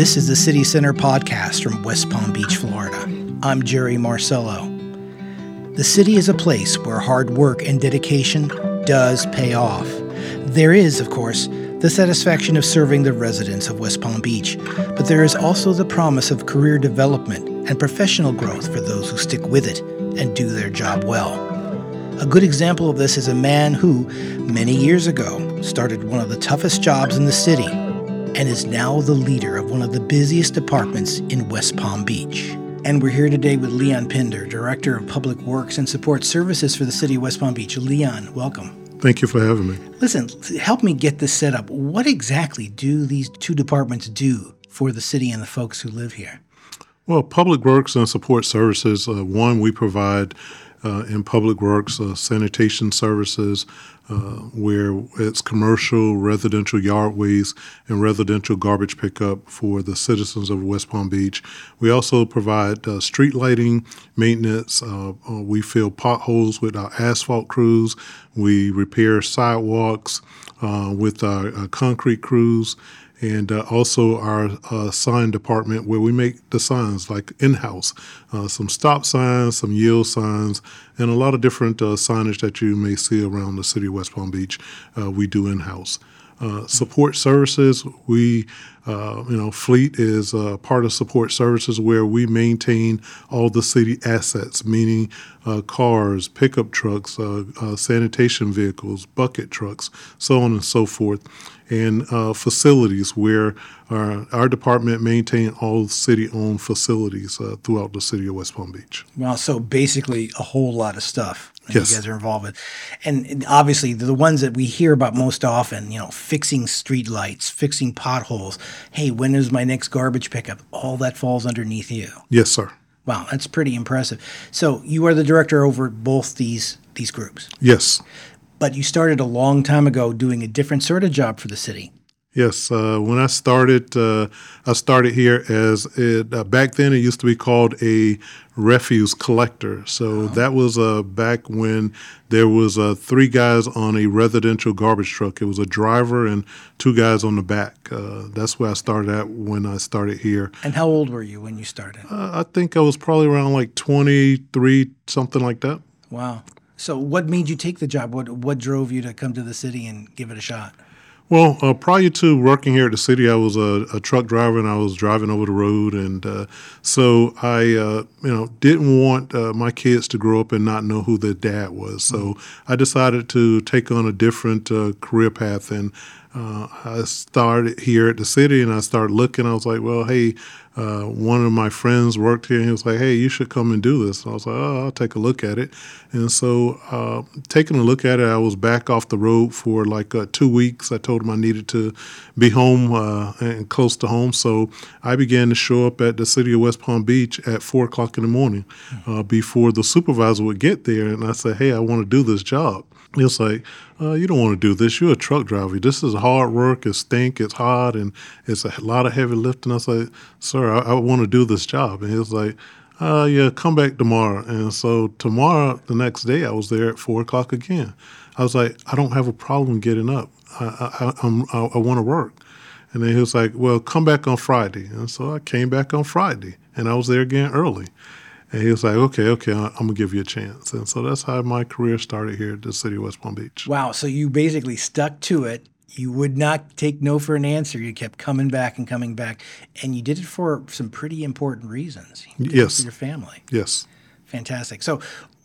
This is the City Center podcast from West Palm Beach, Florida. I'm Jerry Marcello. The city is a place where hard work and dedication does pay off. There is, of course, the satisfaction of serving the residents of West Palm Beach, but there is also the promise of career development and professional growth for those who stick with it and do their job well. A good example of this is a man who, many years ago, started one of the toughest jobs in the city and is now the leader of one of the busiest departments in West Palm Beach. And we're here today with Leon Pinder, Director of Public Works and Support Services for the City of West Palm Beach. Leon, welcome. Thank you for having me. Listen, help me get this set up. What exactly do these two departments do for the city and the folks who live here? Well, Public Works and Support Services, we provide in public works, sanitation services, where it's commercial, residential yard waste, and residential garbage pickup for the citizens of West Palm Beach. We also provide street lighting, maintenance. We fill potholes with our asphalt crews. We repair sidewalks with our concrete crews. And also our sign department, where we make the signs, like in-house, some stop signs, some yield signs, and a lot of different signage that you may see around the city of West Palm Beach, we do in-house. Support services, fleet is part of support services, where we maintain all the city assets, meaning cars, pickup trucks, sanitation vehicles, bucket trucks, so on and so forth, and facilities, where our department maintains all city-owned facilities throughout the city of West Palm Beach. Well, so basically a whole lot of stuff. Yes. You guys are involved with. And obviously, the ones that we hear about most often, fixing streetlights, fixing potholes. Hey, when is my next garbage pickup? All that falls underneath you. Yes, sir. Wow, that's pretty impressive. So you are the director over both these groups. Yes. But you started a long time ago doing a different sort of job for the city. Yes. When I started here as back then it used to be called a refuse collector. So that was back when there was three guys on a residential garbage truck. It was a driver and two guys on the back. That's where I started at when I started here. And how old were you when you started? I think I was probably around like 23, something like that. Wow. So what made you take the job? What drove you to come to the city and give it a shot? Well, prior to working here at the city, I was a truck driver, and I was driving over the road, and so I, didn't want my kids to grow up and not know who their dad was. So I decided to take on a different career path, and I started here at the city, and I started looking. I was like, well, hey. One of my friends worked here, and he was like, hey, you should come and do this. And I was like, oh, I'll take a look at it. And so taking a look at it, I was back off the road for like 2 weeks. I told him I needed to be home and close to home. So I began to show up at the city of West Palm Beach at 4 o'clock in the morning before the supervisor would get there. And I said, hey, I want to do this job. He was like, you don't want to do this. You're a truck driver. This is hard work. It stinks. It's hot, and it's a lot of heavy lifting. I was like, sir, I want to do this job. And he was like, yeah, come back tomorrow. And so tomorrow, the next day, I was there at 4 o'clock again. I was like, I don't have a problem getting up. I want to work. And then he was like, well, come back on Friday. And so I came back on Friday, and I was there again early. And he was like, okay, I'm going to give you a chance. And so that's how my career started here at the city of West Palm Beach. Wow, so you basically stuck to it. You would not take no for an answer. You kept coming back. And you did it for some pretty important reasons. Yes. For your family. Yes. Fantastic. So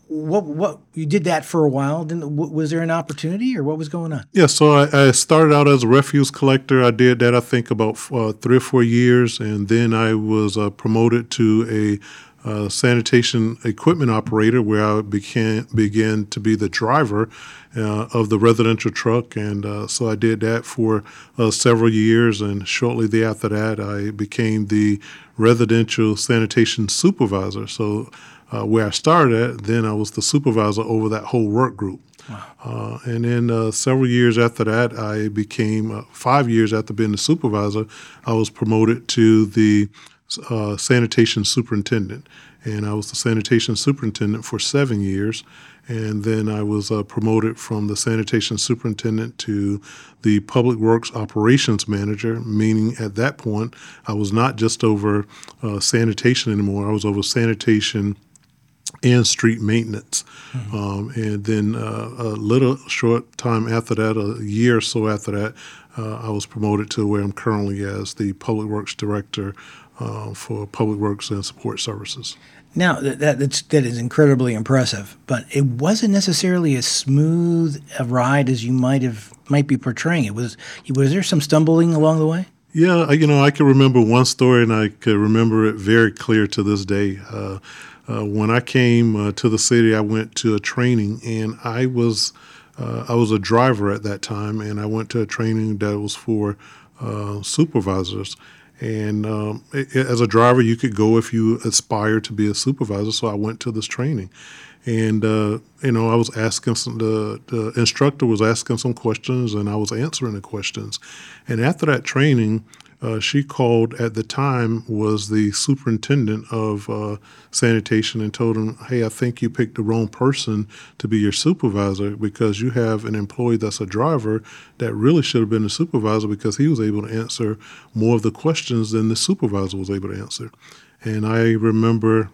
what you did that for a while. Then was there an opportunity, or what was going on? Yeah, so I started out as a refuse collector. I did that, I think, about 3 or 4 years. And then I was promoted to a sanitation equipment operator, where I began to be the driver of the residential truck. And so I did that for several years. And shortly thereafter that, I became the residential sanitation supervisor. So where I started at, then I was the supervisor over that whole work group. Wow. And then several years after that, I became 5 years after being the supervisor, I was promoted to the sanitation superintendent. and I was the sanitation superintendent for 7 years. And then I was promoted from the sanitation superintendent to the public works operations manager, meaning at that point I was not just over sanitation anymore. I was over sanitation and street maintenance. Mm-hmm. And then a little short time after that, a year or so after that, I was promoted to where I'm currently as the public works director for public works and support services. Now, that is incredibly impressive, but it wasn't necessarily as smooth a ride as you might be portraying it. Was there some stumbling along the way? Yeah, I can remember one story, and I can remember it very clear to this day. When I came to the city, I went to a training, and I was a driver at that time, and I went to a training that was for supervisors. And as a driver, you could go if you aspire to be a supervisor. So I went to this training, and I was asking the instructor was asking some questions, and I was answering the questions. And after that training, she called at the time was the superintendent of sanitation and told him, "Hey, I think you picked the wrong person to be your supervisor because you have an employee that's a driver that really should have been a supervisor because he was able to answer more of the questions than the supervisor was able to answer." And I remember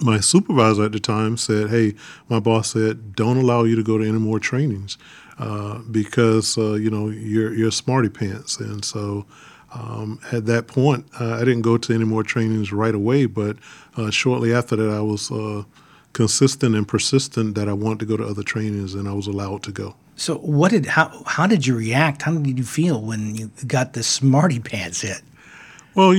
my supervisor at the time said, "Hey, my boss said, don't allow you to go to any more trainings because, you're smarty pants." And so at that point, I didn't go to any more trainings right away, but shortly after that, I was consistent and persistent that I wanted to go to other trainings, and I was allowed to go. So how did you react? How did you feel when you got the smarty pants hit? Well,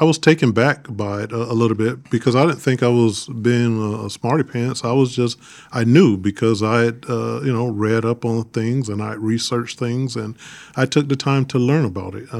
I was taken back by it a little bit because I didn't think I was being a smarty pants. I knew because I had, read up on things and I researched things and I took the time to learn about it,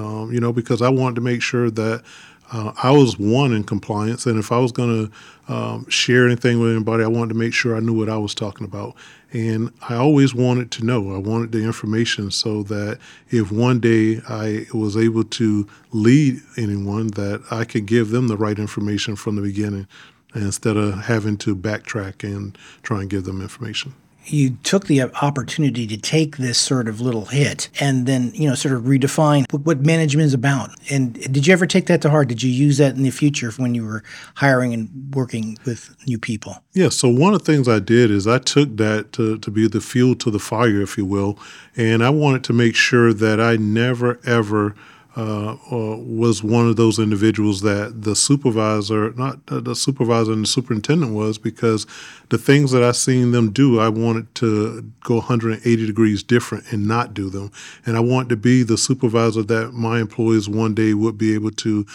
because I wanted to make sure that I was one in compliance. And if I was going to share anything with anybody, I wanted to make sure I knew what I was talking about. And I always wanted to know. I wanted the information so that if one day I was able to lead anyone, that I could give them the right information from the beginning instead of having to backtrack and try and give them information. You took the opportunity to take this sort of little hit and then, sort of redefine what management is about. And did you ever take that to heart? Did you use that in the future when you were hiring and working with new people? Yeah. So one of the things I did is I took that to be the fuel to the fire, if you will. And I wanted to make sure that I never, ever was one of those individuals that the supervisor, not the supervisor and the superintendent was, because the things that I seen them do, I wanted to go 180 degrees different and not do them. And I wanted to be the supervisor that my employees one day would be able to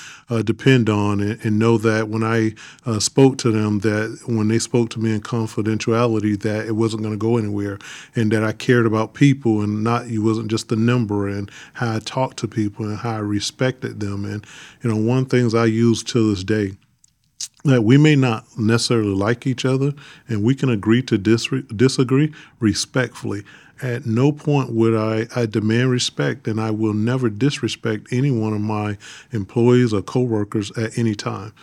depend on and know that when I spoke to them, that when they spoke to me in confidentiality, that it wasn't going to go anywhere and that I cared about people and it wasn't just the number and how I talked to people and how I respected them. And, one of the things I use to this day, that we may not necessarily like each other, and we can agree to disagree respectfully. At no point would I demand respect, and I will never disrespect any one of my employees or coworkers at any time.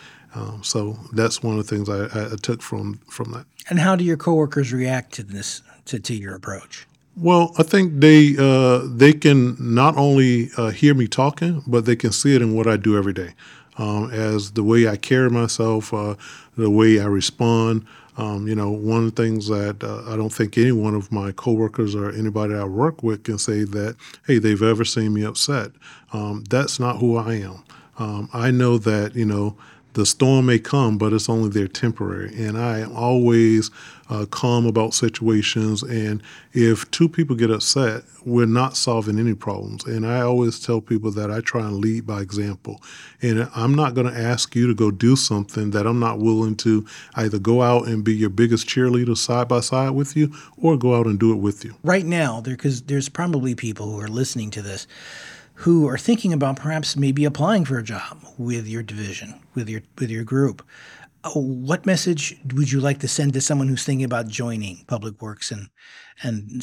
So that's one of the things I took from that. And how do your coworkers react to this, to your approach? Well, I think they can not only hear me talking, but they can see it in what I do every day, as the way I carry myself, the way I respond. One of the things that I don't think any one of my coworkers or anybody I work with can say that, hey, they've ever seen me upset. That's not who I am. I know that, the storm may come, but it's only there temporary. And I am always calm about situations. And if two people get upset, we're not solving any problems. And I always tell people that I try and lead by example. And I'm not going to ask you to go do something that I'm not willing to either go out and be your biggest cheerleader side by side with you or go out and do it with you. Right now, because there's probably people who are listening to this who are thinking about perhaps maybe applying for a job with your division, with your group. What message would you like to send to someone who's thinking about joining public works and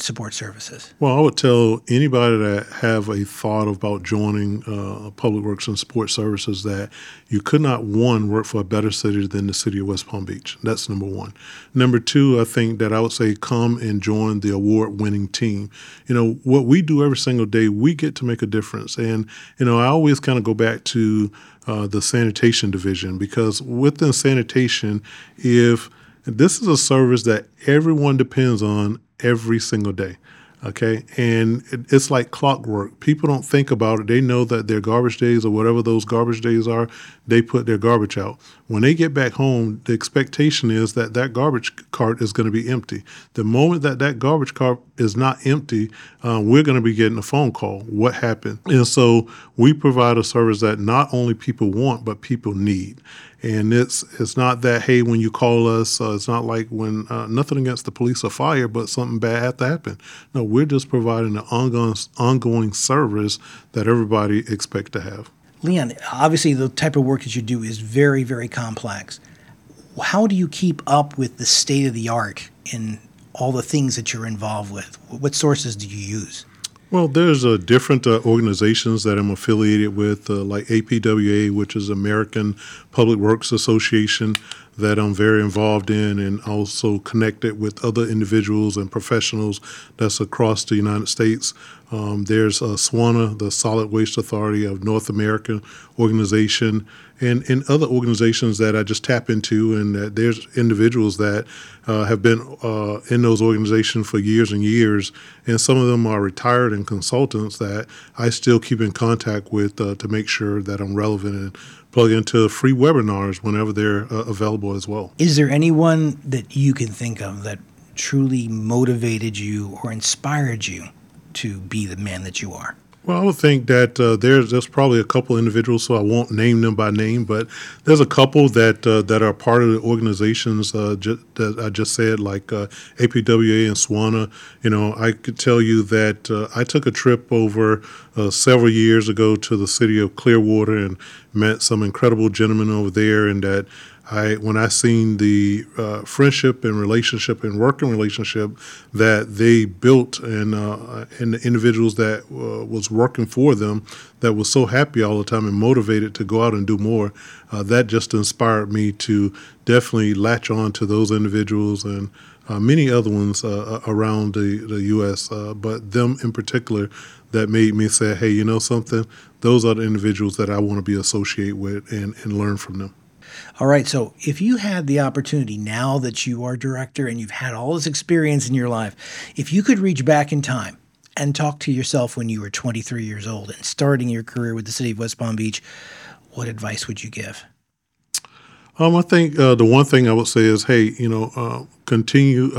support services? Well, I would tell anybody that have a thought about joining public works and support services that you could not, one, work for a better city than the city of West Palm Beach. That's number one. Number two, I think that I would say come and join the award-winning team. You know, what we do every single day, we get to make a difference. And, you know, I always kind of go back to the sanitation division, because within sanitation, if this is a service that everyone depends on every single day. Okay. And it's like clockwork. People don't think about it. They know that their garbage days or whatever those garbage days are, they put their garbage out. When they get back home, the expectation is that that garbage cart is going to be empty. The moment that that garbage cart is not empty, we're going to be getting a phone call. What happened? And so we provide a service that not only people want, but people need. And it's not that, hey, when you call us, it's not like when nothing against the police or fire, but something bad had to happen. No, we're just providing an ongoing service that everybody expects to have. Leon, obviously the type of work that you do is very, very complex. How do you keep up with the state of the art in all the things that you're involved with? What sources do you use? Well, there's different organizations that I'm affiliated with, like APWA, which is American Public Works Association, that I'm very involved in, and also connected with other individuals and professionals that's across the United States. There's SWANA, the Solid Waste Authority of North America organization, and other organizations that I just tap into, and that there's individuals that have been in those organizations for years and years, and some of them are retired and consultants that I still keep in contact with to make sure that I'm relevant and plug into free webinars whenever they're available as well. Is there anyone that you can think of that truly motivated you or inspired you to be the man that you are? Well, I would think that there's probably a couple individuals, so I won't name them by name, but there's a couple that are part of the organizations that I just said, like APWA and SWANA. You know, I could tell you that I took a trip over several years ago to the city of Clearwater and met some incredible gentlemen over there, and that when I seen the friendship and relationship and working relationship that they built, and the individuals that was working for them that was so happy all the time and motivated to go out and do more, that just inspired me to definitely latch on to those individuals and many other ones around the U.S., but them in particular that made me say, hey, you know something? Those are the individuals that I want to be associated with and learn from them. All right, so if you had the opportunity now that you are director and you've had all this experience in your life, if you could reach back in time and talk to yourself when you were 23 years old and starting your career with the city of West Palm Beach, what advice would you give? I think the one thing I would say is, hey, you know, continue,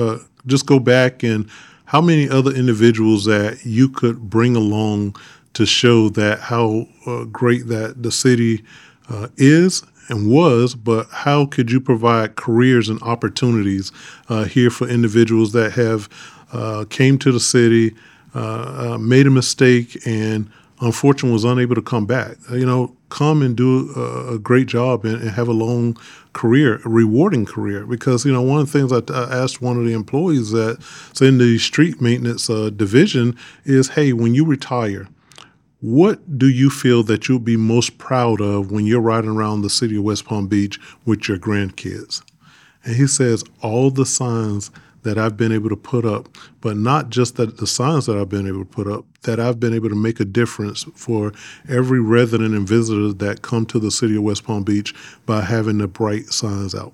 just go back and how many other individuals that you could bring along to show that how great that the city is and was, but how could you provide careers and opportunities here for individuals that have came to the city, made a mistake, and unfortunately was unable to come back? You know, come and do a great job and have a long career, a rewarding career. Because, you know, one of the things I asked one of the employees that's in the street maintenance division is, hey, when you retire, what do you feel that you'll be most proud of when you're riding around the city of West Palm Beach with your grandkids? And he says, all the signs that I've been able to put up, but not just that the signs that I've been able to put up, that I've been able to make a difference for every resident and visitor that come to the city of West Palm Beach by having the bright signs out.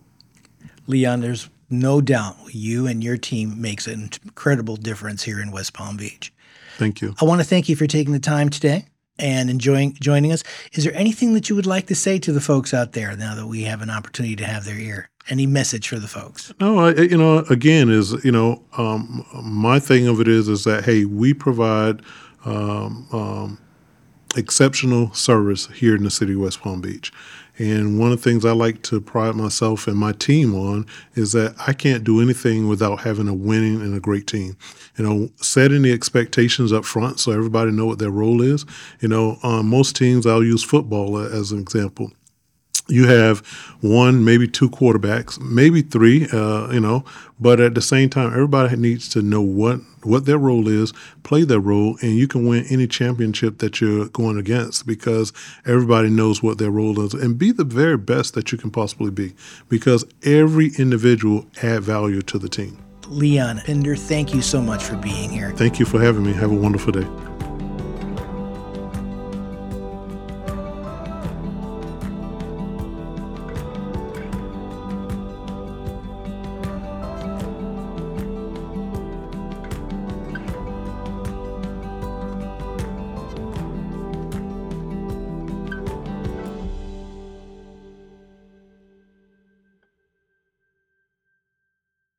Leon, there's no doubt you and your team makes an incredible difference here in West Palm Beach. Thank you. I want to thank you for taking the time today and joining us. Is there anything that you would like to say to the folks out there now that we have an opportunity to have their ear? Any message for the folks? No, my thing of it is that, hey, we provide exceptional service here in the city of West Palm Beach. And one of the things I like to pride myself and my team on is that I can't do anything without having a winning and a great team. You know, setting the expectations up front so everybody know what their role is. You know, on most teams, I'll use football as an example. You have one, maybe two quarterbacks, maybe three, but at the same time, everybody needs to know what their role is, play their role, and you can win any championship that you're going against because everybody knows what their role is, and be the very best that you can possibly be because every individual add value to the team. Leon Pinder, thank you so much for being here. Thank you for having me. Have a wonderful day.